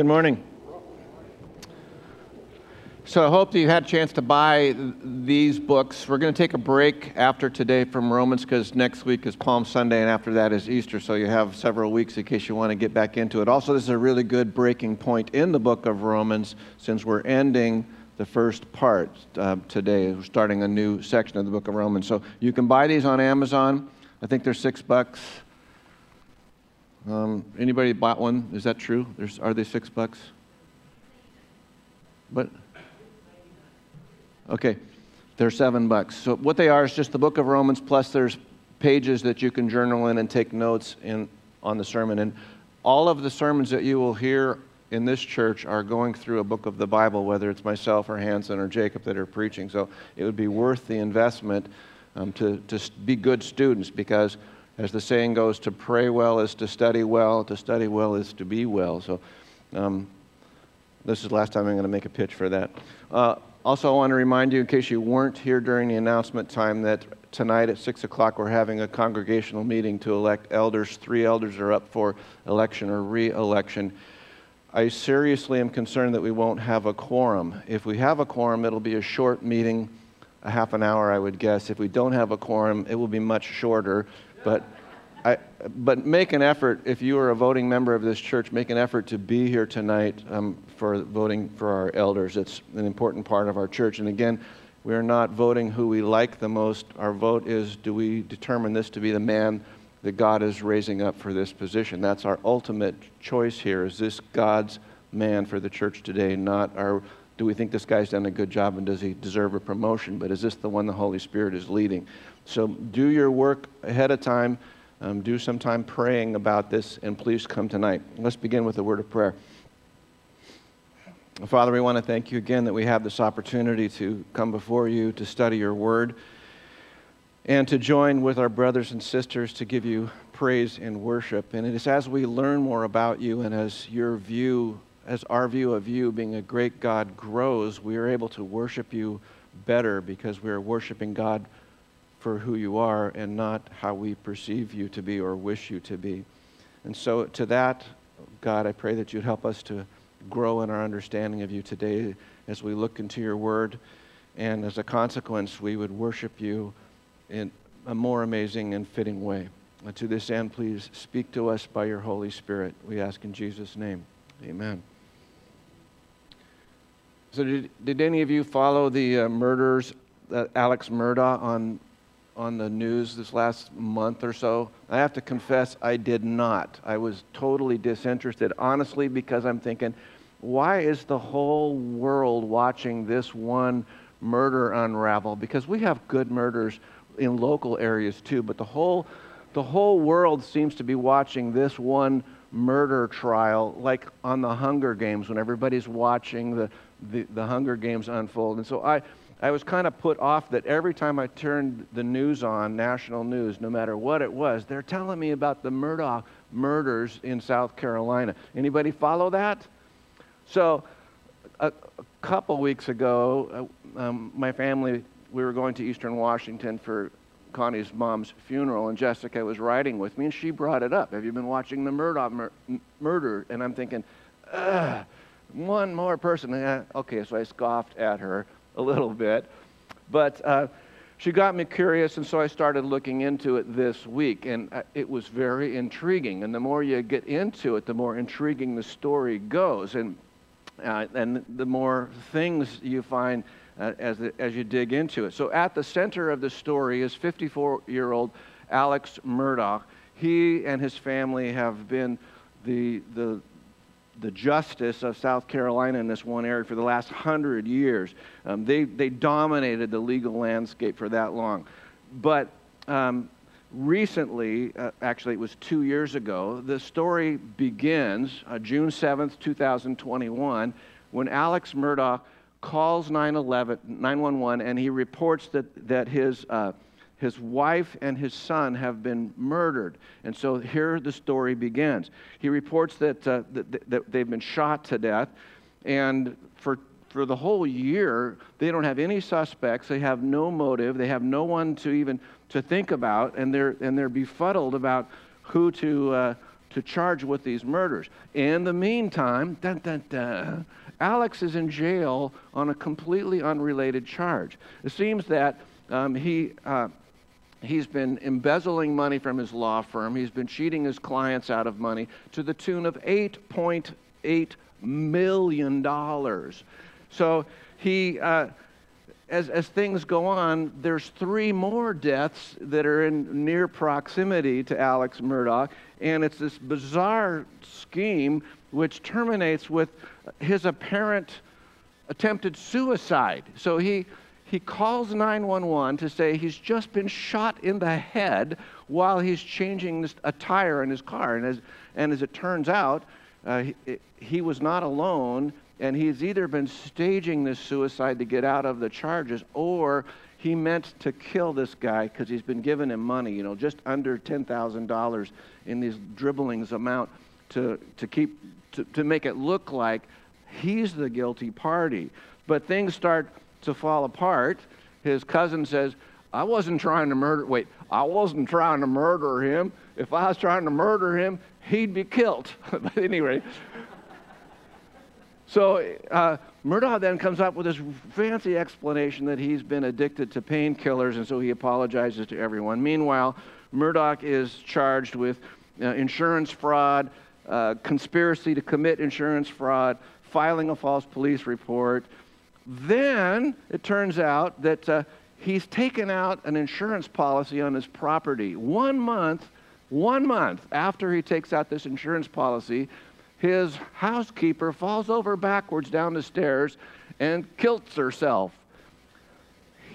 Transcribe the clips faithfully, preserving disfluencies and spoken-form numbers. Good morning. So I hope that you had a chance to buy these books. We're going to take a break after today from Romans because next week is Palm Sunday and after that is Easter, so you have several weeks in case you want to get back into it. Also, this is a really good breaking point in the book of Romans since we're ending the first part uh, today. We're starting a new section of the book of Romans. So you can buy these on Amazon. I think they're six bucks. Um, anybody bought one? Is that true? There's, are they six bucks? But okay, they're seven bucks. So what they are is just the book of Romans, plus there's pages that you can journal in and take notes in on the sermon. And all of the sermons that you will hear in this church are going through a book of the Bible, whether it's myself or Hanson or Jacob that are preaching. So it would be worth the investment um, to, to be good students, because as the saying goes, to pray well is to study well, to study well is to be well. So um, this is the last time I'm going to make a pitch for that. Uh, also, I want to remind you, in case you weren't here during the announcement time, that tonight at six o'clock we're having a congregational meeting to elect elders. Three elders are up for election or re-election. I seriously am concerned that we won't have a quorum. If we have a quorum, it'll be a short meeting, a half an hour, I would guess. If we don't have a quorum, it will be much shorter. But, I, but make an effort, if you are a voting member of this church, make an effort to be here tonight um, for voting for our elders. It's an important part of our church. And again, we are not voting who we like the most. Our vote is, do we determine this to be the man that God is raising up for this position? That's our ultimate choice here. Is this God's man for the church today? Not our, do we think this guy's done a good job and does he deserve a promotion? But is this the one the Holy Spirit is leading? So do your work ahead of time. Um, do some time praying about this, and please come tonight. Let's begin with a word of prayer. Father, we want to thank you again that we have this opportunity to come before you, to study your word, and to join with our brothers and sisters to give you praise and worship. And it is as we learn more about you and as your view, as our view of you being a great God grows, we are able to worship you better because we are worshiping God for who you are and not how we perceive you to be or wish you to be. And so to that, God, I pray that you'd help us to grow in our understanding of you today as we look into your word. And as a consequence, we would worship you in a more amazing and fitting way. And to this end, please speak to us by your Holy Spirit. We ask in Jesus' name. Amen. So did, did any of you follow the uh, murders, uh, Alex Murdaugh on, on the news this last month or so? I have to confess I did not. I was totally disinterested, honestly, because I'm thinking, why is the whole world watching this one murder unravel? Because we have good murders in local areas too, but the whole the whole world seems to be watching this one murder trial, like on the Hunger Games, when everybody's watching the the, the Hunger Games unfold. And so I I was kind of put off that every time I turned the news on, national news, no matter what it was, they're telling me about the Murdaugh murders in South Carolina. Anybody follow that? So a, a couple weeks ago, um, my family, we were going to Eastern Washington for Connie's mom's funeral, and Jessica was riding with me, and she brought it up. Have you been watching the Murdaugh mur murder? And I'm thinking, ugh, one more person. I, okay, so I scoffed at her a little bit, but uh, she got me curious, and so I started looking into it this week, and uh, it was very intriguing. And the more you get into it, the more intriguing the story goes, and uh, and the more things you find Uh, as, the, as you dig into it. So at the center of the story is fifty-four-year-old Alex Murdaugh. He and his family have been the, the, the justice of South Carolina in this one area for the last hundred years. Um, they, they dominated the legal landscape for that long. But um, recently, uh, actually it was two years ago, the story begins uh, June seventh, two thousand twenty-one, when Alex Murdaugh calls nine one one, and he reports that, that his, uh, his wife and his son have been murdered. And so here the story begins. He reports that, uh, that, that they've been shot to death, and for, for the whole year, they don't have any suspects, they have no motive, they have no one to even to think about, and they're, and they're befuddled about who to, uh, to charge with these murders. In the meantime, dun, dun, dun, Alex is in jail on a completely unrelated charge. It seems that um, he, uh, he's been embezzling money from his law firm. He's been cheating his clients out of money to the tune of eight point eight million dollars. So he... Uh, As, as things go on, there's three more deaths that are in near proximity to Alex Murdaugh, and it's this bizarre scheme which terminates with his apparent attempted suicide. So he, he calls nine one one to say he's just been shot in the head while he's changing this, a tire in his car. And as, and as it turns out, uh, he, he was not alone. And he's either been staging this suicide to get out of the charges, or he meant to kill this guy because he's been giving him money, you know, just under ten thousand dollars in these dribblings amount to, to, keep, to, to make it look like he's the guilty party. But things start to fall apart. His cousin says, I wasn't trying to murder, wait, I wasn't trying to murder him. If I was trying to murder him, he'd be killed. But anyway. So uh, Murdaugh then comes up with this fancy explanation that he's been addicted to painkillers, and so he apologizes to everyone. Meanwhile, Murdaugh is charged with uh, insurance fraud, uh, conspiracy to commit insurance fraud, filing a false police report. Then it turns out that uh, he's taken out an insurance policy on his property. One month, one month after he takes out this insurance policy, his housekeeper falls over backwards down the stairs and kills herself.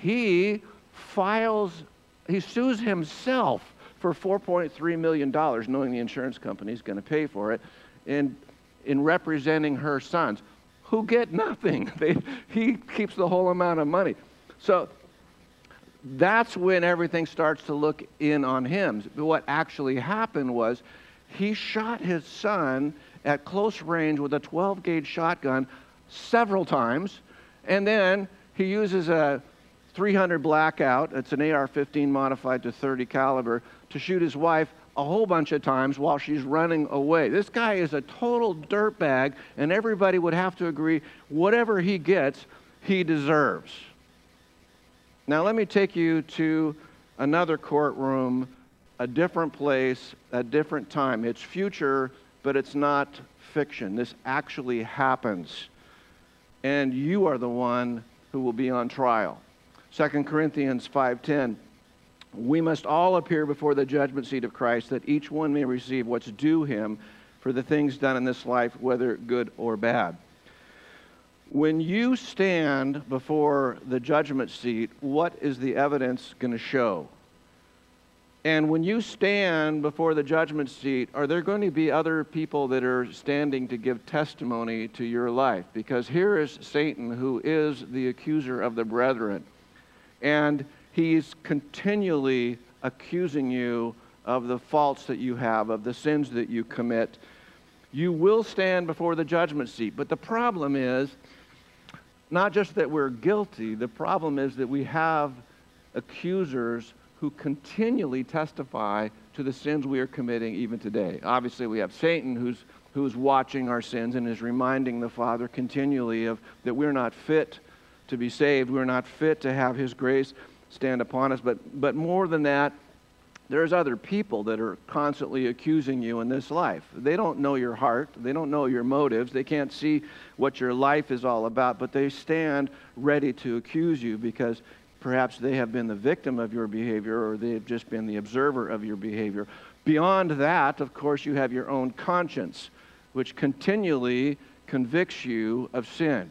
He files, he sues himself for four point three million dollars, knowing the insurance company's going to pay for it, in, in representing her sons, who get nothing. They, he keeps the whole amount of money. So that's when everything starts to look in on him. What actually happened was he shot his son at close range with a twelve gauge shotgun several times, and then he uses a three hundred blackout, it's an A R fifteen modified to thirty caliber, to shoot his wife a whole bunch of times while she's running away. This guy is a total dirtbag, and everybody would have to agree, whatever he gets, he deserves. Now let me take you to another courtroom, a different place, a different time. It's future, but it's not fiction. This actually happens. And you are the one who will be on trial. Second Corinthians five ten, we must all appear before the judgment seat of Christ, that each one may receive what's due him for the things done in this life, whether good or bad. When you stand before the judgment seat, what is the evidence going to show? And when you stand before the judgment seat, are there going to be other people that are standing to give testimony to your life? Because here is Satan, who is the accuser of the brethren. And he's continually accusing you of the faults that you have, of the sins that you commit. You will stand before the judgment seat. But the problem is not just that we're guilty. The problem is that we have accusers who continually testify to the sins we are committing even today. Obviously, we have Satan who's, who's watching our sins and is reminding the Father continually of that we're not fit to be saved. We're not fit to have His grace stand upon us. But, but more than that, there's other people that are constantly accusing you in this life. They don't know your heart. They don't know your motives. They can't see what your life is all about, but they stand ready to accuse you because perhaps they have been the victim of your behavior, or they have just been the observer of your behavior. Beyond that, of course, you have your own conscience, which continually convicts you of sin.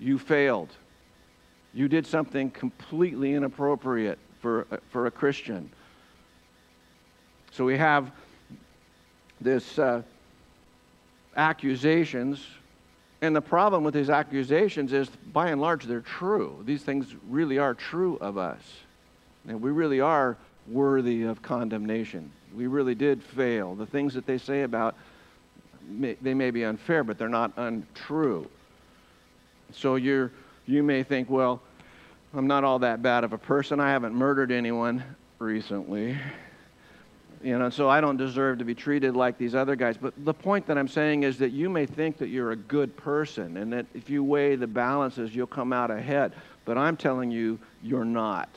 You failed. You did something completely inappropriate for, for a Christian. So we have this uh, accusations. And the problem with these accusations is, by and large, they're true. These things really are true of us. And we really are worthy of condemnation. We really did fail. The things that they say about, may, they may be unfair, but they're not untrue. So you're, you may think, well, I'm not all that bad of a person. I haven't murdered anyone recently. You know, so I don't deserve to be treated like these other guys. But the point that I'm saying is that you may think that you're a good person and that if you weigh the balances, you'll come out ahead. But I'm telling you, you're not.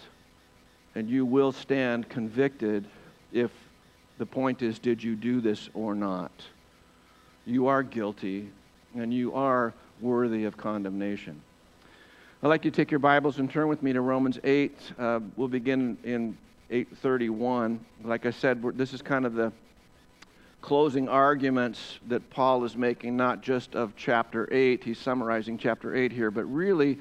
And you will stand convicted if the point is, did you do this or not? You are guilty and you are worthy of condemnation. I'd like you to take your Bibles and turn with me to Romans eight. Uh, we'll begin in eight thirty-one. Like I said, we're, this is kind of the closing arguments that Paul is making, not just of chapter eight. He's summarizing chapter eight here, but really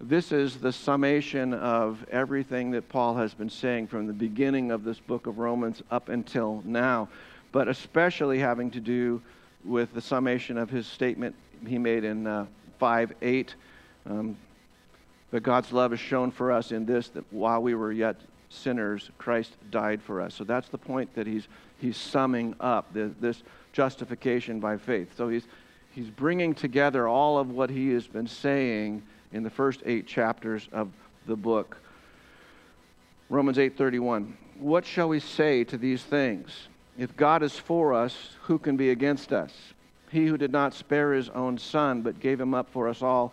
this is the summation of everything that Paul has been saying from the beginning of this book of Romans up until now, but especially having to do with the summation of his statement he made in uh, five eight. Um, but God's love is shown for us in this, that while we were yet sinners, Christ died for us. So that's the point that he's he's summing up, the, this justification by faith. So he's he's bringing together all of what he has been saying in the first eight chapters of the book. Romans eight thirty-one. What shall we say to these things? If God is for us, who can be against us? He who did not spare his own son, but gave him up for us all,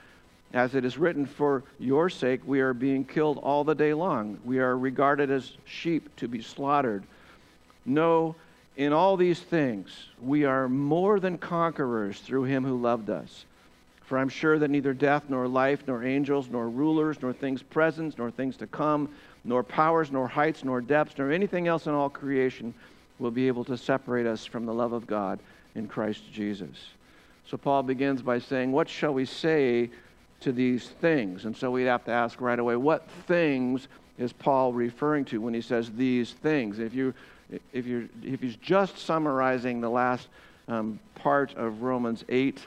As it is written, for your sake we are being killed all the day long. We are regarded as sheep to be slaughtered. No, in all these things we are more than conquerors through him who loved us. For I'm sure that neither death, nor life, nor angels, nor rulers, nor things present, nor things to come, nor powers, nor heights, nor depths, nor anything else in all creation will be able to separate us from the love of God in Christ Jesus. So Paul begins by saying, what shall we say to these things? And so we'd have to ask right away, what things is Paul referring to when he says these things? If you, if you, if he's just summarizing the last um, part of Romans eight,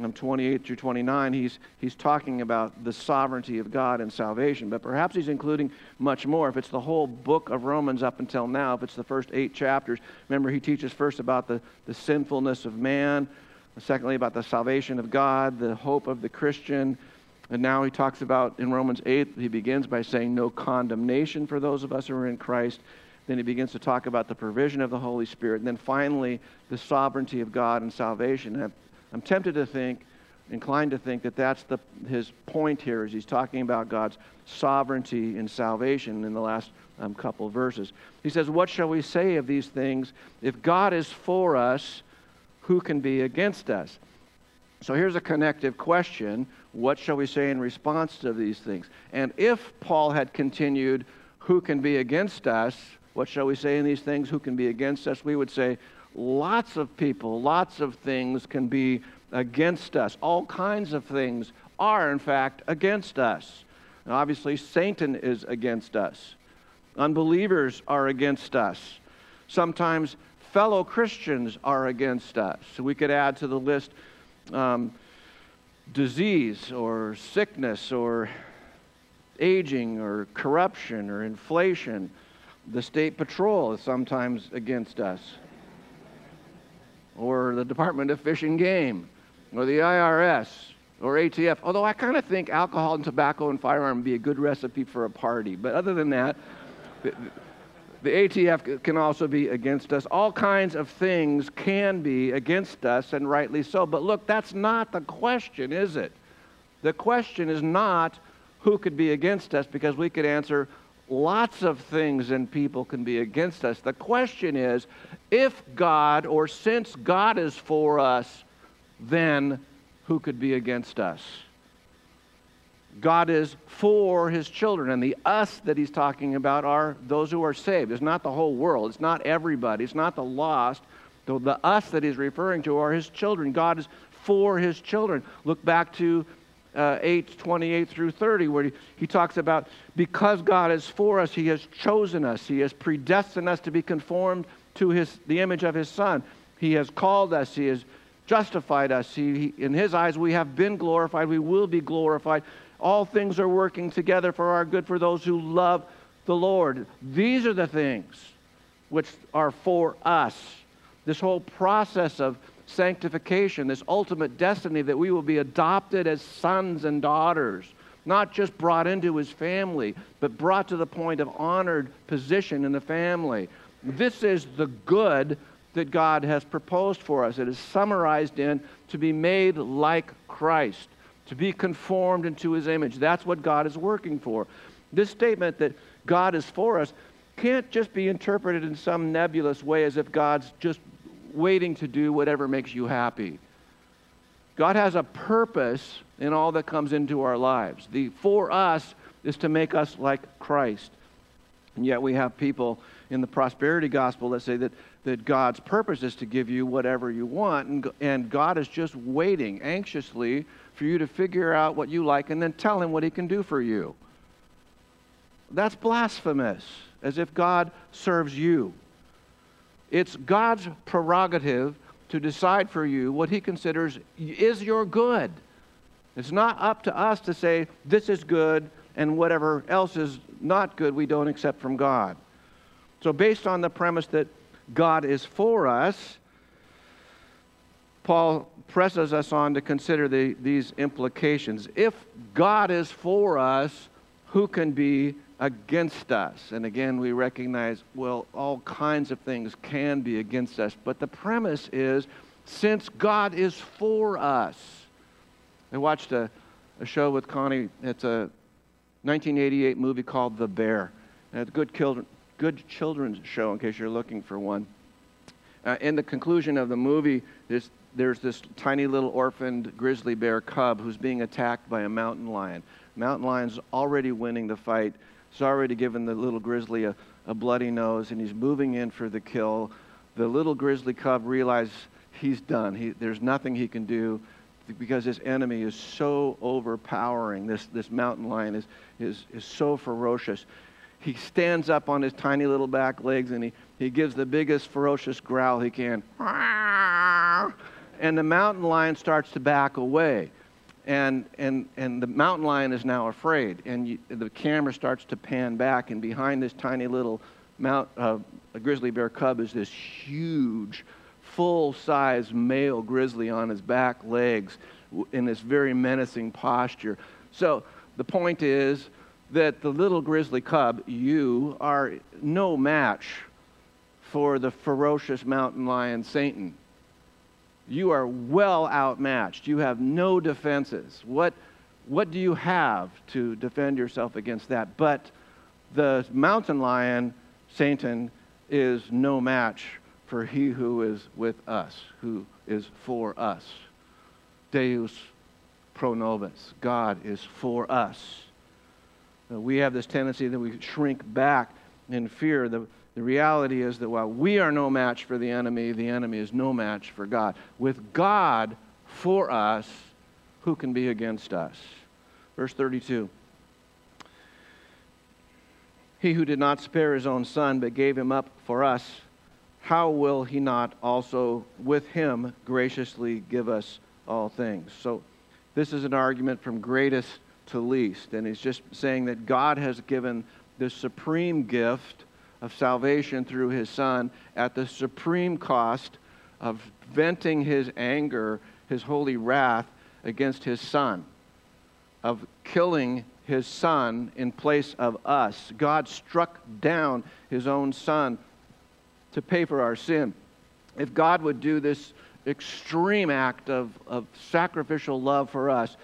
from twenty-eight through twenty-nine, he's, he's talking about the sovereignty of God and salvation, but perhaps he's including much more. If it's the whole book of Romans up until now, if it's the first eight chapters, remember he teaches first about the, the sinfulness of man, secondly about the salvation of God, the hope of the Christian, and now he talks about, in Romans eight, he begins by saying no condemnation for those of us who are in Christ. Then he begins to talk about the provision of the Holy Spirit, and then finally the sovereignty of God and salvation. And I'm tempted to think, inclined to think, that that's the, his point here, is he's talking about God's sovereignty and salvation in the last um, couple of verses. He says, what shall we say of these things? If God is for us, who can be against us? So here's a connective question. What shall we say in response to these things? And if Paul had continued, who can be against us? What shall we say in these things? Who can be against us? We would say, lots of people, lots of things can be against us. All kinds of things are, in fact, against us. And obviously, Satan is against us. Unbelievers are against us. Sometimes fellow Christians are against us. So we could add to the list um, disease or sickness or aging or corruption or inflation. The state patrol is sometimes against us, or the Department of Fish and Game, or the I R S, or A T F. Although I kind of think alcohol and tobacco and firearm would be a good recipe for a party. But other than that, the, the A T F can also be against us. All kinds of things can be against us, and rightly so. But look, that's not the question, is it? The question is not who could be against us, because we could answer lots of things and people can be against us. The question is, if God, or since God is for us, then who could be against us? God is for his children, and the us that he's talking about are those who are saved. It's not the whole world. It's not everybody. It's not the lost. The, the us that he's referring to are his children. God is for his children. Look back to Uh, eight twenty-eight through thirty, where he, he talks about, because God is for us, he has chosen us, he has predestined us to be conformed to his the image of his son. He has called us. He has justified us. He, he, in His eyes, we have been glorified. We will be glorified. All things are working together for our good for those who love the Lord. These are the things which are for us. This whole process of sanctification, this ultimate destiny that we will be adopted as sons and daughters, not just brought into His family, but brought to the point of honored position in the family. This is the good that God has proposed for us. It is summarized in to be made like Christ, to be conformed into His image. That's what God is working for. This statement that God is for us can't just be interpreted in some nebulous way as if God's just waiting to do whatever makes you happy. God has a purpose in all that comes into our lives. The for us is to make us like Christ. And yet we have people in the prosperity gospel that say that, that God's purpose is to give you whatever you want, and, and God is just waiting anxiously for you to figure out what you like and then tell Him what He can do for you. That's blasphemous, as if God serves you. It's God's prerogative to decide for you what He considers is your good. It's not up to us to say, this is good, and whatever else is not good, we don't accept from God. So based on the premise that God is for us, Paul presses us on to consider the, these implications. If God is for us, who can be against us? And again, we recognize, well, all kinds of things can be against us. But the premise is, since God is for us. I watched a, a show with Connie. It's a nineteen eighty-eight movie called The Bear. And it's a good, children, good children's show, in case you're looking for one. Uh, in the conclusion of the movie, there's, there's this tiny little orphaned grizzly bear cub who's being attacked by a mountain lion. Mountain lion's already winning the fight. He's already given the little grizzly a, a bloody nose, and he's moving in for the kill. The little grizzly cub realizes he's done. He, there's nothing he can do because his enemy is so overpowering. This, this mountain lion is, is, is so ferocious. He stands up on his tiny little back legs, and he, he gives the biggest ferocious growl he can. And the mountain lion starts to back away. And, and, and the mountain lion is now afraid, and you, the camera starts to pan back, and behind this tiny little mount, uh, a grizzly bear cub is this huge, full-size male grizzly on his back legs in this very menacing posture. So the point is that the little grizzly cub, you, are no match for the ferocious mountain lion, Satan. You are well outmatched. You have no defenses. What, what do you have to defend yourself against that? But the mountain lion, Satan, is no match for He who is with us, who is for us. Deus Pro Nobis. God is for us. We have this tendency that we shrink back in fear. The, The reality is that while we are no match for the enemy, the enemy is no match for God. With God for us, who can be against us? Verse thirty-two. He who did not spare His own Son, but gave Him up for us, how will He not also with Him graciously give us all things? So this is an argument from greatest to least. And he's just saying that God has given this supreme gift of salvation through His Son at the supreme cost of venting His anger, His holy wrath against His Son, of killing His Son in place of us. God struck down His own Son to pay for our sin. If God would do this extreme act of, of sacrificial love for us,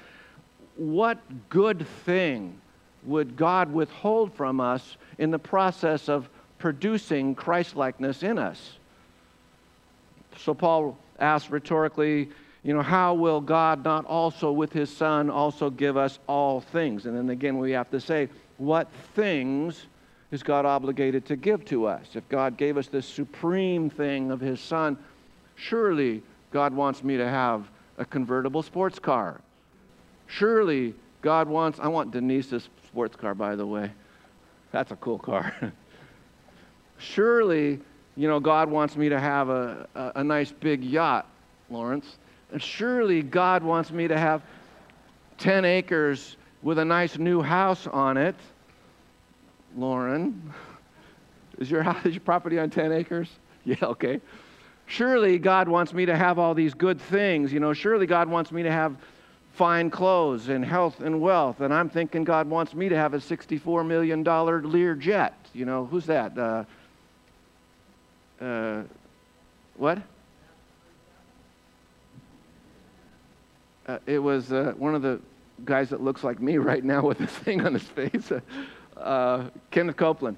what good thing would God withhold from us in the process of producing Christ-likeness in us? So Paul asks rhetorically, you know, how will God not also with His Son also give us all things? And then again, we have to say, what things is God obligated to give to us? If God gave us this supreme thing of His Son, surely God wants me to have a convertible sports car. Surely God wants, I want Denise's sports car, by the way. That's a cool car. Surely you know, God wants me to have a, a, a nice big yacht, Lawrence. And surely God wants me to have ten acres with a nice new house on it, Lauren. Is your house, is your property on ten acres? Yeah, okay. Surely God wants me to have all these good things. You know, surely God wants me to have fine clothes and health and wealth. And I'm thinking God wants me to have a sixty-four million dollar Lear jet. You know, who's that? Uh, uh, what? Uh, it was uh, one of the guys that looks like me right now with this thing on his face. Uh, Kenneth Copeland.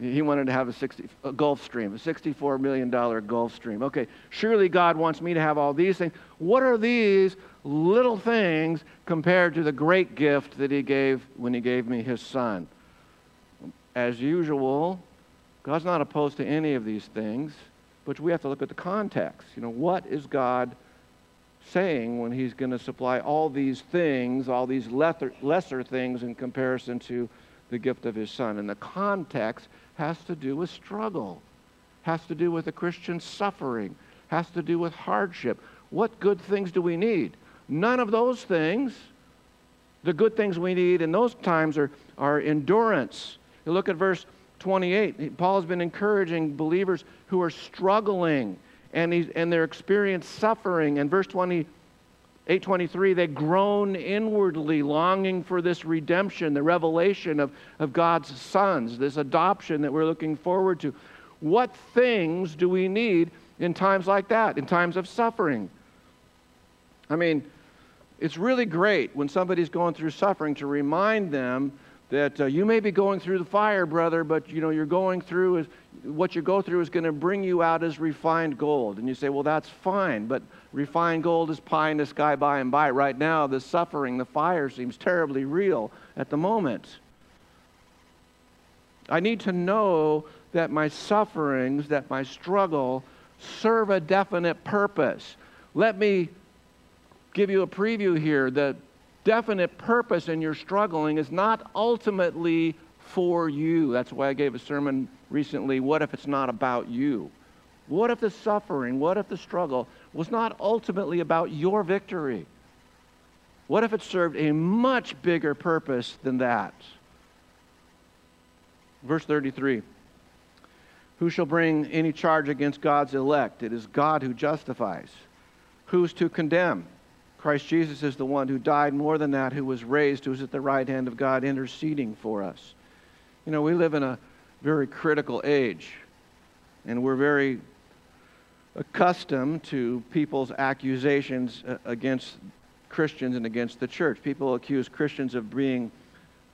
He wanted to have a, sixty, a Gulfstream, a sixty-four million dollar Gulfstream. Okay, surely God wants me to have all these things. What are these little things compared to the great gift that He gave when He gave me His Son? As usual, God's not opposed to any of these things, but we have to look at the context. You know, what is God saying when He's going to supply all these things, all these lesser, lesser things in comparison to the gift of His Son? And the context has to do with struggle, has to do with the Christian suffering, has to do with hardship. What good things do we need? None of those things. The good things we need in those times are, are endurance. You look at verse twenty-eight. Paul's been encouraging believers who are struggling and, he's, and they're experiencing suffering. And verse twenty-eight twenty-three, they groan inwardly, longing for this redemption, the revelation of, of God's sons, this adoption that we're looking forward to. What things do we need in times like that, in times of suffering? I mean, it's really great when somebody's going through suffering to remind them that uh, you may be going through the fire, brother, but you know, you're going through, is, what you go through is going to bring you out as refined gold. And you say, well, that's fine, but refined gold is pie in the sky by and by. Right now, the suffering, the fire seems terribly real at the moment. I need to know that my sufferings, that my struggle serve a definite purpose. Let me give you a preview here. The definite purpose in your struggling is not ultimately for you. That's why I gave a sermon recently, what if it's not about you? What if the suffering, what if the struggle was not ultimately about your victory? What if it served a much bigger purpose than that? Verse thirty-three, who shall bring any charge against God's elect? It is God who justifies. Who's to condemn? Christ Jesus is the one who died, more than that, who was raised, who is at the right hand of God interceding for us. You know, we live in a very critical age, and we're very accustomed to people's accusations against Christians and against the church. People accuse Christians of being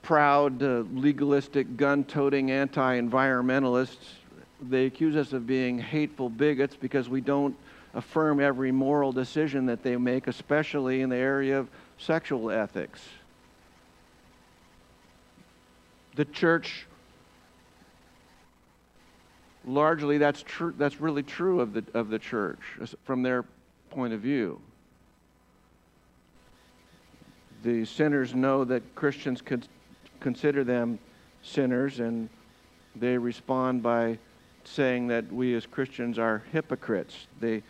proud, uh, legalistic, gun-toting, anti-environmentalists. They accuse us of being hateful bigots because we don't affirm every moral decision that they make, especially in the area of sexual ethics. The church, largely that's true, that's really true of the, of the church from their point of view. The sinners know that Christians con- consider them sinners, and they respond by saying that we as Christians are hypocrites. They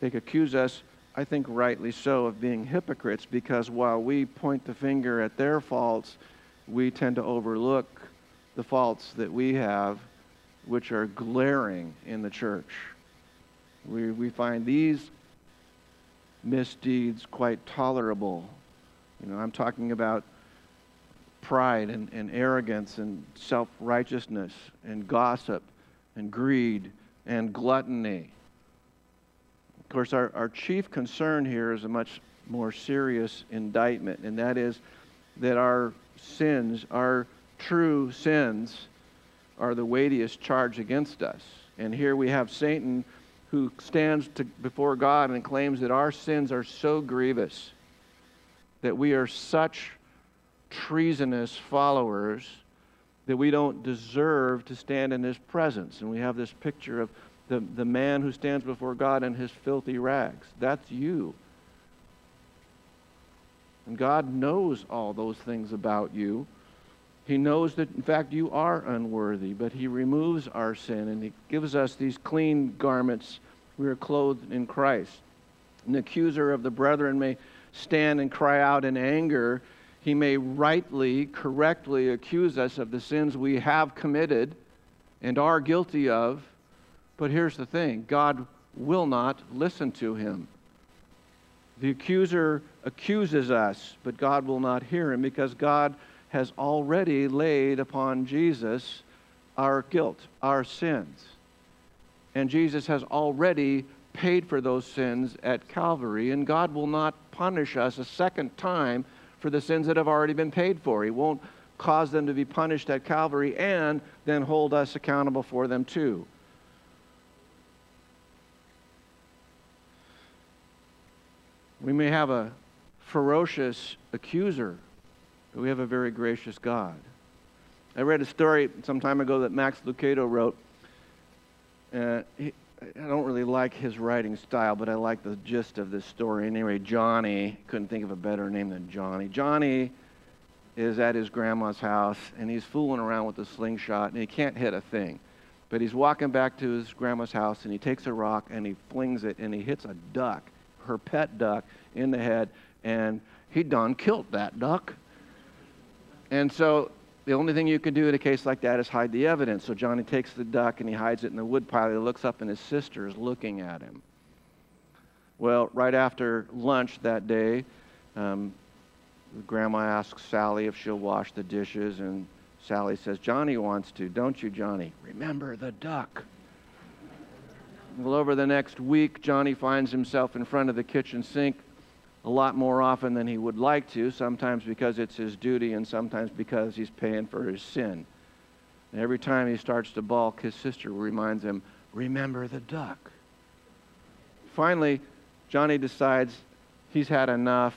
They accuse us, I think rightly so, of being hypocrites because while we point the finger at their faults, we tend to overlook the faults that we have, which are glaring in the church. We, we find these misdeeds quite tolerable. You know, I'm talking about pride and, and arrogance and self-righteousness and gossip and greed and gluttony. Of course, our, our chief concern here is a much more serious indictment, and that is that our sins, our true sins, are the weightiest charge against us. And here we have Satan who stands to, before God and claims that our sins are so grievous, that we are such treasonous followers that we don't deserve to stand in His presence. And we have this picture of The, the man who stands before God in his filthy rags. That's you. And God knows all those things about you. He knows that, in fact, you are unworthy, but he removes our sin and he gives us these clean garments. We are clothed in Christ. An accuser of the brethren may stand and cry out in anger. He may rightly, correctly accuse us of the sins we have committed and are guilty of. But here's the thing. God will not listen to him. The accuser accuses us, but God will not hear him because God has already laid upon Jesus our guilt, our sins. And Jesus has already paid for those sins at Calvary, and God will not punish us a second time for the sins that have already been paid for. He won't cause them to be punished at Calvary and then hold us accountable for them too. We may have a ferocious accuser, but we have a very gracious God. I read a story some time ago that Max Lucado wrote. Uh, he, I don't really like his writing style, but I like the gist of this story. Anyway, Johnny, couldn't think of a better name than Johnny. Johnny is at his grandma's house, and he's fooling around with a slingshot, and he can't hit a thing. But he's walking back to his grandma's house, and he takes a rock, and he flings it, and he hits a duck, her pet duck, in the head, and he done killed that duck. And so the only thing you can do in a case like that is hide the evidence. So Johnny takes the duck and he hides it in the wood pile. He looks up and his sister is looking at him. Well, right after lunch that day, um, Grandma asks Sally if she'll wash the dishes, and Sally says, "Johnny wants to, don't you, Johnny? Remember the duck." Well, over the next week, Johnny finds himself in front of the kitchen sink a lot more often than he would like to, sometimes because it's his duty and sometimes because he's paying for his sin. And every time he starts to balk, his sister reminds him, "Remember the duck." Finally, Johnny decides he's had enough.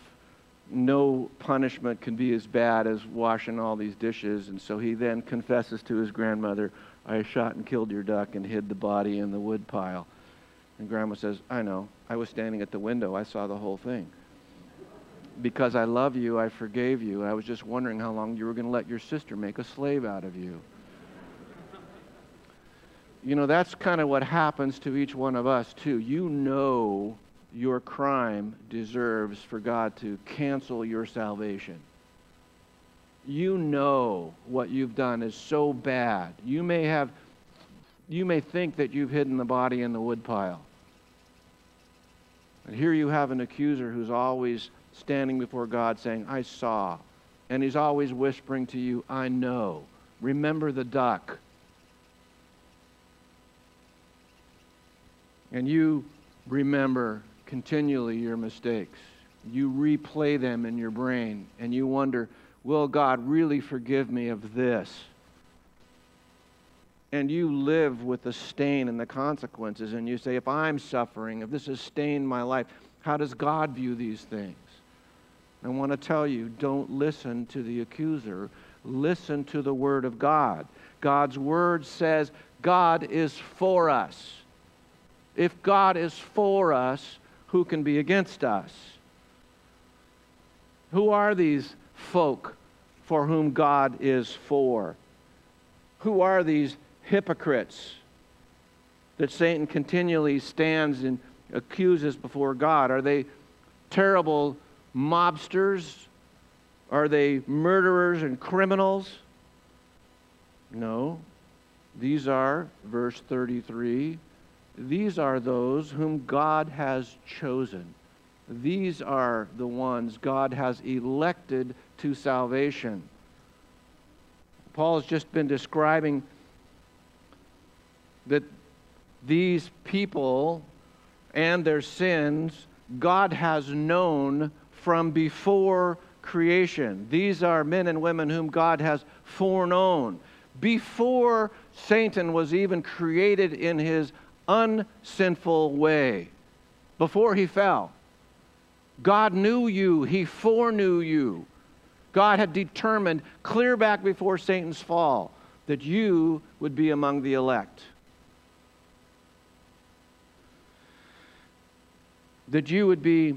No punishment can be as bad as washing all these dishes, and so he then confesses to his grandmother, "I shot and killed your duck and hid the body in the wood pile." And Grandma says, "I know. I was standing at the window. I saw the whole thing. Because I love you, I forgave you. I was just wondering how long you were going to let your sister make a slave out of you." You know, that's kind of what happens to each one of us, too. You know your crime deserves for God to cancel your salvation. You know what you've done is so bad. You may have, you may think that you've hidden the body in the woodpile. And here you have an accuser who's always standing before God saying, "I saw," and he's always whispering to you, "I know. Remember the duck." And you remember continually your mistakes. You replay them in your brain, and you wonder, "Will God really forgive me of this?" And you live with the stain and the consequences, and you say, "If I'm suffering, if this has stained my life, how does God view these things?" I want to tell you, don't listen to the accuser. Listen to the Word of God. God's Word says God is for us. If God is for us, who can be against us? Who are these folk for whom God is for? Who are these hypocrites that Satan continually stands and accuses before God? Are they terrible mobsters? Are they murderers and criminals? No. These are, verse thirty-three, these are those whom God has chosen. These are the ones God has elected to salvation. Paul has just been describing that these people and their sins God has known from before creation. These are men and women whom God has foreknown. Before Satan was even created in his unsinful way, before he fell, God knew you. He foreknew you. God had determined clear back before Satan's fall that you would be among the elect, that you would be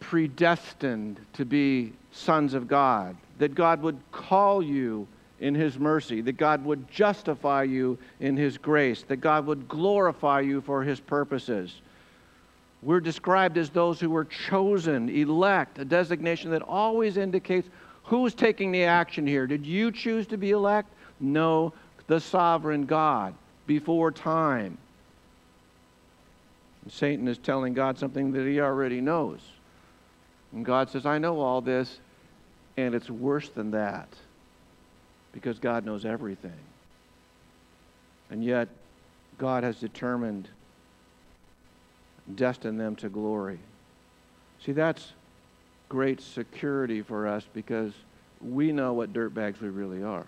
predestined to be sons of God, that God would call you in his mercy, that God would justify you in his grace, that God would glorify you for his purposes. We're described as those who were chosen, elect, a designation that always indicates who's taking the action here. Did you choose to be elect? No, the sovereign God before time. And Satan is telling God something that he already knows. And God says, I know all this, and it's worse than that, because God knows everything. And yet, God has determined, destined them to glory. See, that's great security for us, because we know what dirtbags we really are.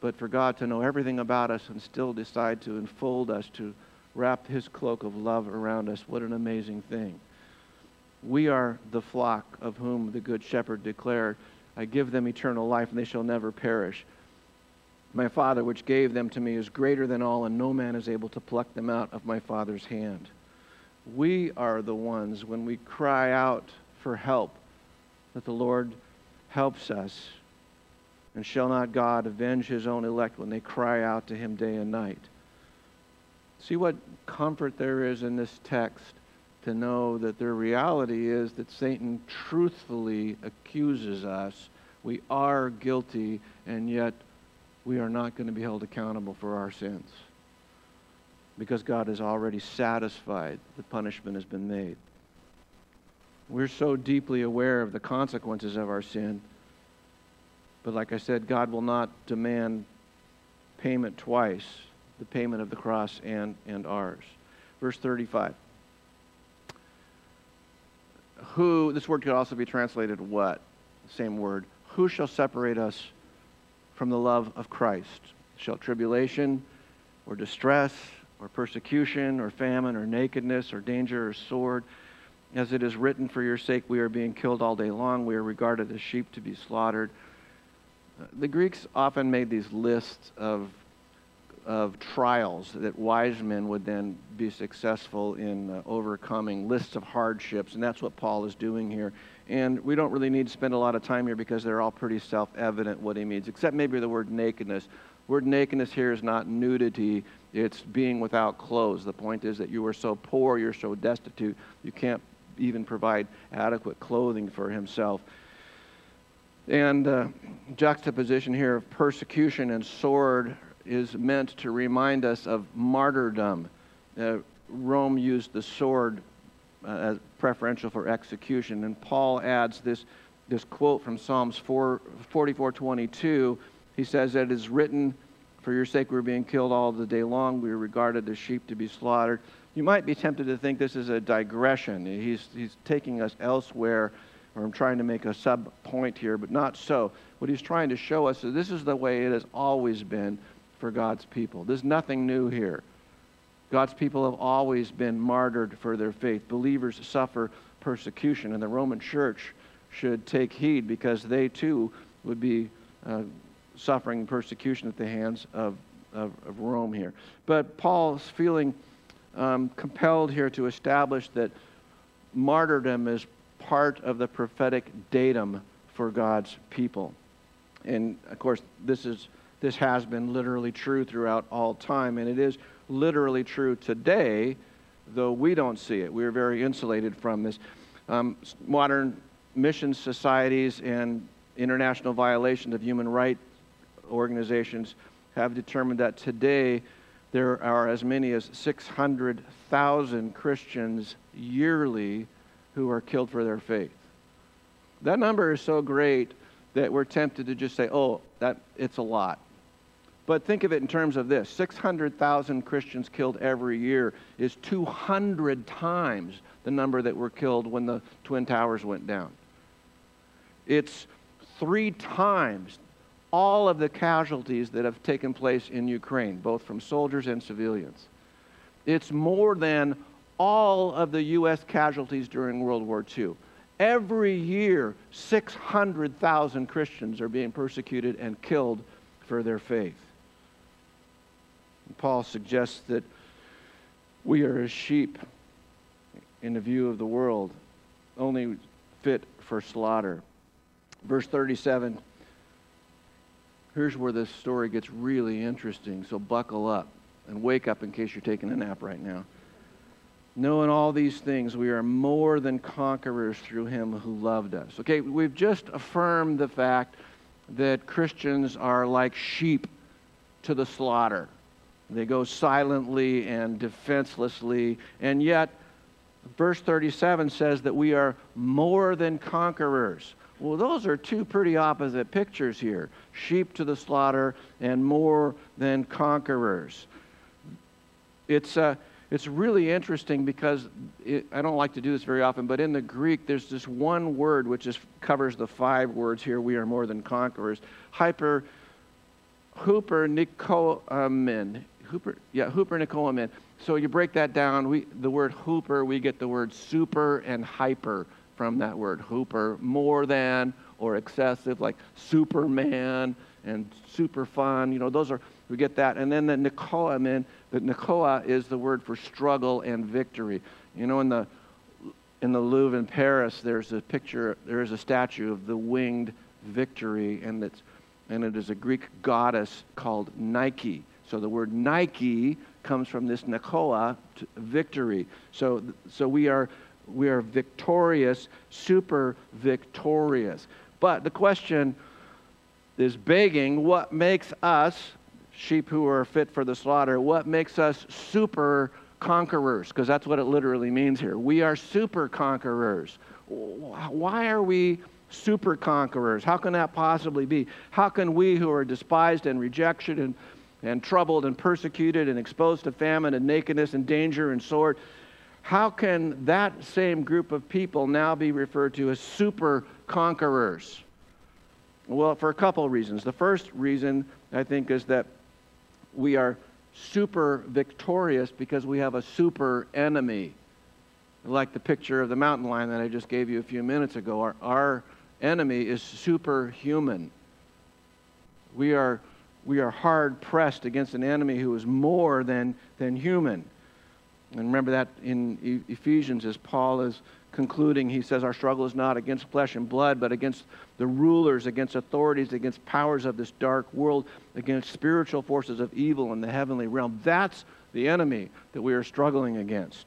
But for God to know everything about us and still decide to enfold us, to wrap his cloak of love around us, what an amazing thing. We are the flock of whom the Good Shepherd declared, I give them eternal life, and they shall never perish. My Father, which gave them to me, is greater than all, and no man is able to pluck them out of my Father's hand. We are the ones, when we cry out for help, that the Lord helps us. And shall not God avenge his own elect when they cry out to him day and night? See what comfort there is in this text, to know that their reality is that Satan truthfully accuses us. We are guilty, and yet we are not going to be held accountable for our sins, because God is already satisfied. The punishment has been made. We're so deeply aware of the consequences of our sin, but like I said, God will not demand payment twice, the payment of the cross and, and ours. Verse thirty-five. Who, this word could also be translated what? Same word. Who shall separate us from the love of Christ? Shall tribulation or distress or persecution or famine or nakedness or danger or sword? As it is written, for your sake we are being killed all day long. We are regarded as sheep to be slaughtered. The Greeks often made these lists of, of trials that wise men would then be successful in uh, overcoming, lists of hardships, and that's what Paul is doing here. And we don't really need to spend a lot of time here, because they're all pretty self-evident what he means, except maybe the word nakedness. The word nakedness here is not nudity, it's being without clothes. The point is that you are so poor, you're so destitute, you can't even provide adequate clothing for himself. And uh, juxtaposition here of persecution and sword is meant to remind us of martyrdom. Uh, Rome used the sword uh, as preferential for execution, and Paul adds this, this quote from Psalms forty-four twenty-two. He says that it is written, for your sake we're being killed all the day long, we are regarded as sheep to be slaughtered. You might be tempted to think this is a digression. He's, he's taking us elsewhere, or I'm trying to make a sub-point here, but not so. What he's trying to show us is this is the way it has always been for God's people. There's nothing new here. God's people have always been martyred for their faith. Believers suffer persecution, and the Roman church should take heed, because they too would be uh, suffering persecution at the hands of, of, of Rome here. But Paul's feeling um, compelled here to establish that martyrdom is part of the prophetic datum for God's people. And of course, this is this has been literally true throughout all time, and it is literally true today, though we don't see it. We are very insulated from this. Um, modern mission societies and international violations of human rights organizations have determined that today there are as many as six hundred thousand Christians yearly who are killed for their faith. That number is so great that we're tempted to just say, oh, that it's a lot. But think of it in terms of this. six hundred thousand Christians killed every year is two hundred times the number that were killed when the Twin Towers went down. It's three times all of the casualties that have taken place in Ukraine, both from soldiers and civilians. It's more than all of the U S casualties during World War Two. Every year, six hundred thousand Christians are being persecuted and killed for their faith. And Paul suggests that we are as sheep in the view of the world, only fit for slaughter. Verse thirty-seven, here's where this story gets really interesting, so buckle up and wake up in case you're taking a nap right now. Knowing all these things, we are more than conquerors through him who loved us. Okay, we've just affirmed the fact that Christians are like sheep to the slaughter. They go silently and defenselessly, and yet verse thirty-seven says that we are more than conquerors. Well, those are two pretty opposite pictures here. Sheep to the slaughter and more than conquerors. It's, uh, it's really interesting because it, I don't like to do this very often, but in the Greek there's this one word which is, covers the five words here, we are more than conquerors. Hyper, hupernicomen. Hooper, yeah, hupernicomen. So you break that down, we, the word hooper, we get the word super and hyper from that word hooper, more than or excessive, like Superman and super fun, you know, those are, we get that. And then the nikoamen, the nikoa is the word for struggle and victory. You know, in the, in the Louvre in Paris, there's a picture, there is a statue of the winged victory, and, it's, and it is a Greek goddess called Nike. So the word Nike comes from this nikoa, victory. So, so we are, we are victorious, super victorious. But the question is begging, what makes us, sheep who are fit for the slaughter, what makes us super conquerors? Because that's what it literally means here. We are super conquerors. Why are we super conquerors? How can that possibly be? How can we who are despised and rejected and and troubled and persecuted and exposed to famine and nakedness and danger and sword, how can that same group of people now be referred to as super conquerors? Well, for a couple of reasons. The first reason, I think, is that we are super victorious because we have a super enemy. Like the picture of the mountain lion that I just gave you a few minutes ago, our, our enemy is superhuman. We are We are hard-pressed against an enemy who is more than, than human. And remember that in Ephesians, as Paul is concluding, he says, our struggle is not against flesh and blood, but against the rulers, against authorities, against powers of this dark world, against spiritual forces of evil in the heavenly realm. That's the enemy that we are struggling against.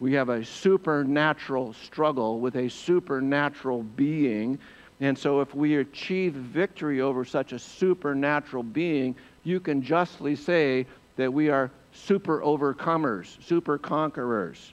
We have a supernatural struggle with a supernatural being. And so if we achieve victory over such a supernatural being, you can justly say that we are super overcomers, super conquerors.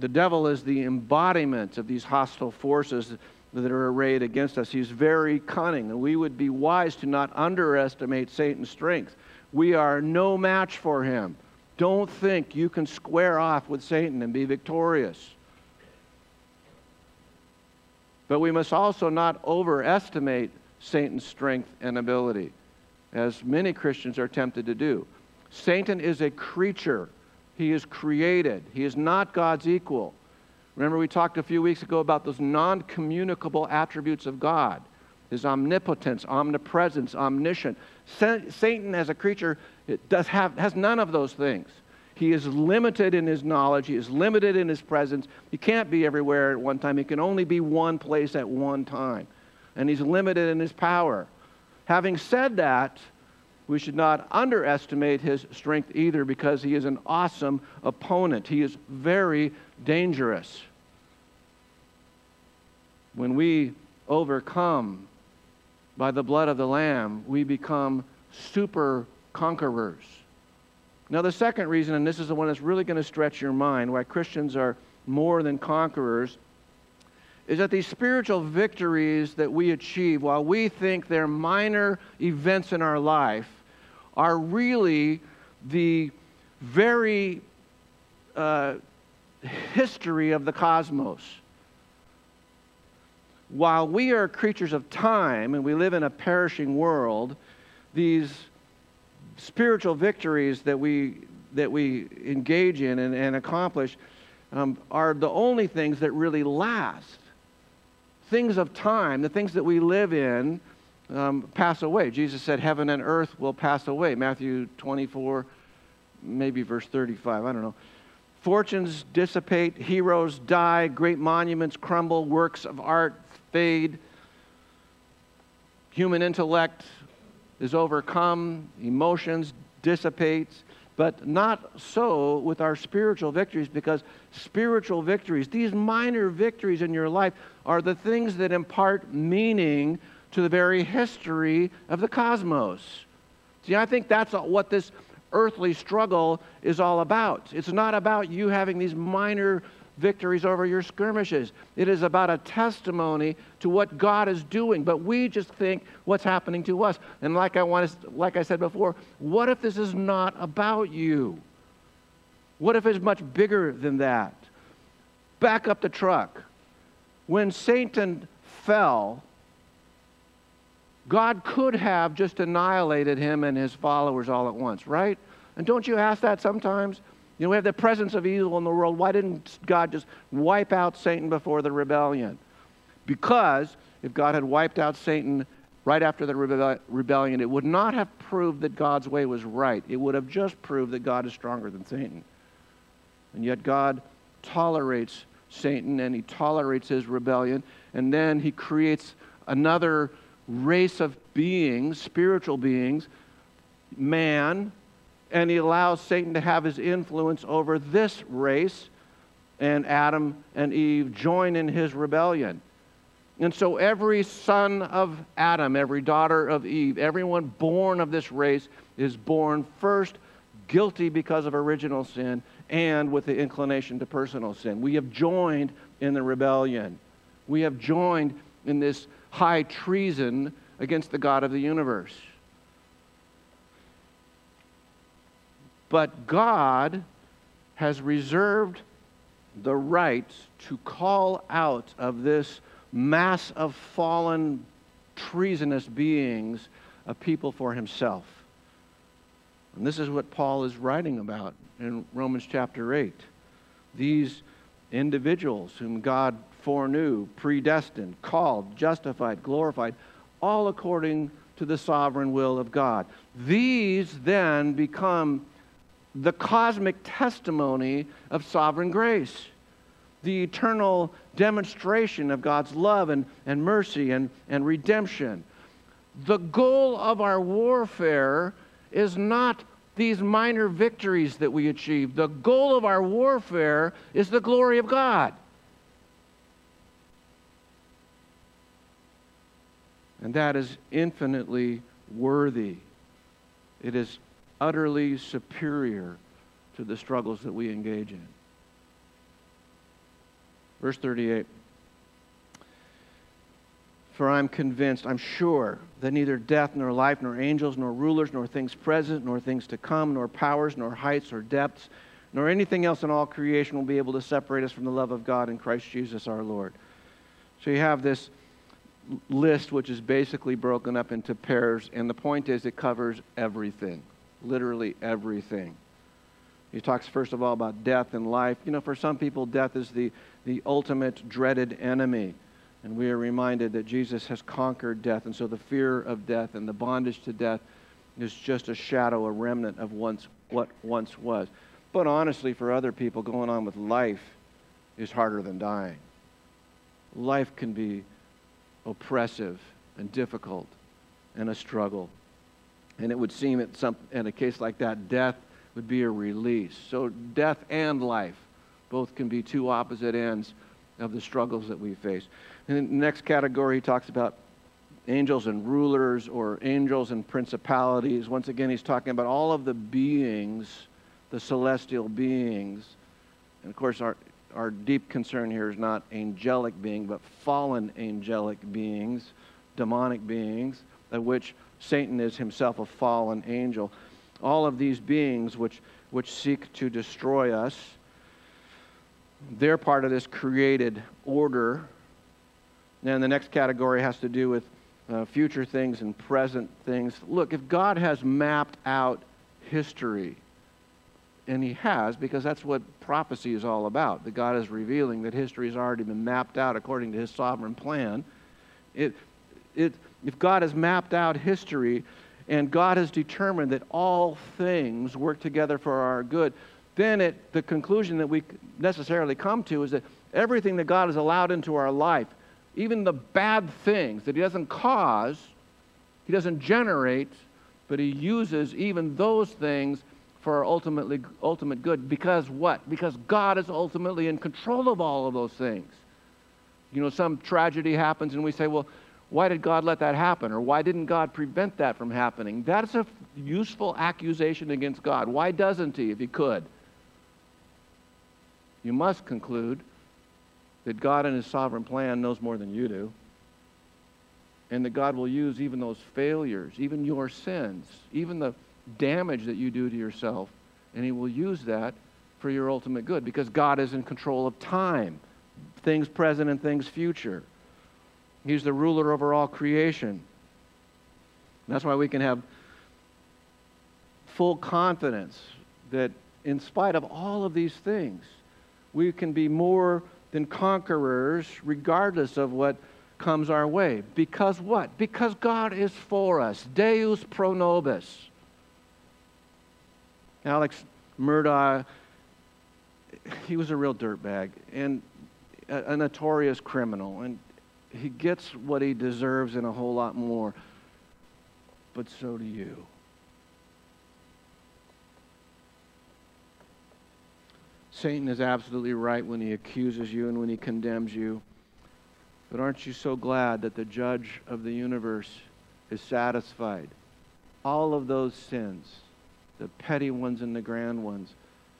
The devil is the embodiment of these hostile forces that are arrayed against us. He's very cunning, and we would be wise to not underestimate Satan's strength. We are no match for him. Don't think you can square off with Satan and be victorious. But we must also not overestimate Satan's strength and ability, as many Christians are tempted to do. Satan is a creature. He is created. He is not God's equal. Remember, we talked a few weeks ago about those non-communicable attributes of God, his omnipotence, omnipresence, omniscient. Satan as a creature does have, has none of those things. He is limited in his knowledge. He is limited in his presence. He can't be everywhere at one time. He can only be one place at one time. And he's limited in his power. Having said that, we should not underestimate his strength either, because he is an awesome opponent. He is very dangerous. When we overcome by the blood of the Lamb, we become super conquerors. Now, the second reason, and this is the one that's really going to stretch your mind, why Christians are more than conquerors, is that these spiritual victories that we achieve, while we think they're minor events in our life, are really the very uh, history of the cosmos. While we are creatures of time and we live in a perishing world, these spiritual victories that we that we engage in and, and accomplish um, are the only things that really last. Things of time, the things that we live in, um, pass away. Jesus said, "Heaven and earth will pass away." Matthew twenty-four, maybe verse thirty-five. I don't know. Fortunes dissipate, heroes die, great monuments crumble, works of art fade. Human intellect is overcome, emotions dissipates, but not so with our spiritual victories, because spiritual victories, these minor victories in your life, are the things that impart meaning to the very history of the cosmos. See, I think that's what this earthly struggle is all about. It's not about you having these minor victories over your skirmishes. It is about a testimony to what God is doing, but we just think what's happening to us. And like I want to, like I said before, what if this is not about you? What if it's much bigger than that? Back up the truck. When Satan fell, God could have just annihilated him and his followers all at once, right? And don't you ask that sometimes? You know, we have the presence of evil in the world. Why didn't God just wipe out Satan before the rebellion? Because if God had wiped out Satan right after the rebe- rebellion, it would not have proved that God's way was right. It would have just proved that God is stronger than Satan. And yet God tolerates Satan, and he tolerates his rebellion, and then he creates another race of beings, spiritual beings, man, and he allows Satan to have his influence over this race, and Adam and Eve join in his rebellion. And so every son of Adam, every daughter of Eve, everyone born of this race is born first guilty because of original sin and with the inclination to personal sin. We have joined in the rebellion. We have joined in this high treason against the God of the universe. But God has reserved the right to call out of this mass of fallen, treasonous beings a people for himself. And this is what Paul is writing about in Romans chapter eight. These individuals whom God foreknew, predestined, called, justified, glorified, all according to the sovereign will of God. These then become the cosmic testimony of sovereign grace, the eternal demonstration of God's love and, and mercy and, and redemption. The goal of our warfare is not these minor victories that we achieve. The goal of our warfare is the glory of God. And that is infinitely worthy. It is utterly superior to the struggles that we engage in. Verse thirty-eight, for I'm convinced, I'm sure, that neither death nor life nor angels nor rulers nor things present nor things to come nor powers nor heights or depths nor anything else in all creation will be able to separate us from the love of God in Christ Jesus our Lord. So you have this list which is basically broken up into pairs, and the point is it covers everything. Literally everything. He talks first of all about death and life. You know, for some people, death is the, the ultimate dreaded enemy. And we are reminded that Jesus has conquered death. And so the fear of death and the bondage to death is just a shadow, a remnant of once what once was. But honestly, for other people, going on with life is harder than dying. Life can be oppressive and difficult and a struggle. And it would seem at some, in a case like that, death would be a release. So death and life both can be two opposite ends of the struggles that we face. And in the next category, he talks about angels and rulers, or angels and principalities. Once again, he's talking about all of the beings, the celestial beings. And of course, our, our deep concern here is not angelic being, but fallen angelic beings, demonic beings, of which Satan is himself a fallen angel. All of these beings which, which seek to destroy us, they're part of this created order. And the next category has to do with uh, future things and present things. Look, if God has mapped out history, and he has, because that's what prophecy is all about, that God is revealing that history has already been mapped out according to his sovereign plan, it... it If God has mapped out history and God has determined that all things work together for our good, then it, the conclusion that we necessarily come to is that everything that God has allowed into our life, even the bad things that he doesn't cause, He doesn't generate, but he uses even those things for our ultimately, ultimate good. Because what? Because God is ultimately in control of all of those things. You know, some tragedy happens and we say, well, why did God let that happen? Or why didn't God prevent that from happening? That's a useful accusation against God. Why doesn't he, if he could? You must conclude that God in his sovereign plan knows more than you do, and that God will use even those failures, even your sins, even the damage that you do to yourself, and he will use that for your ultimate good, because God is in control of time, things present and things future. He's the ruler over all creation. And that's why we can have full confidence that in spite of all of these things, we can be more than conquerors regardless of what comes our way. Because what? Because God is for us. Deus Pro Nobis. Alex Murdaugh, he was a real dirtbag and a, a notorious criminal, and he gets what he deserves and a whole lot more. But so do you. Satan is absolutely right when he accuses you and when he condemns you. But aren't you so glad that the judge of the universe is satisfied? All of those sins, the petty ones and the grand ones,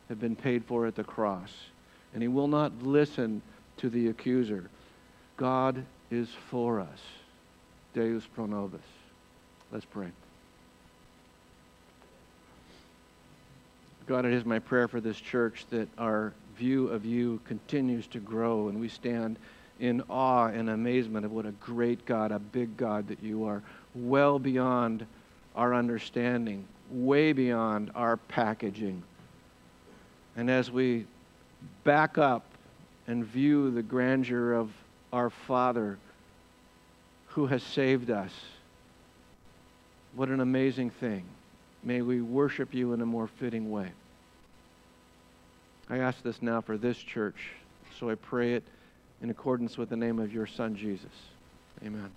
have been paid for at the cross. And he will not listen to the accuser. God is for us. Deus Pro Nobis. Let's pray. God, it is my prayer for this church that our view of you continues to grow, and we stand in awe and amazement of what a great God, a big God that you are, well beyond our understanding, way beyond our packaging. And as we back up and view the grandeur of our Father who has saved us, what an amazing thing. May we worship you in a more fitting way. I ask this now for this church, so I pray it in accordance with the name of your Son, Jesus. Amen.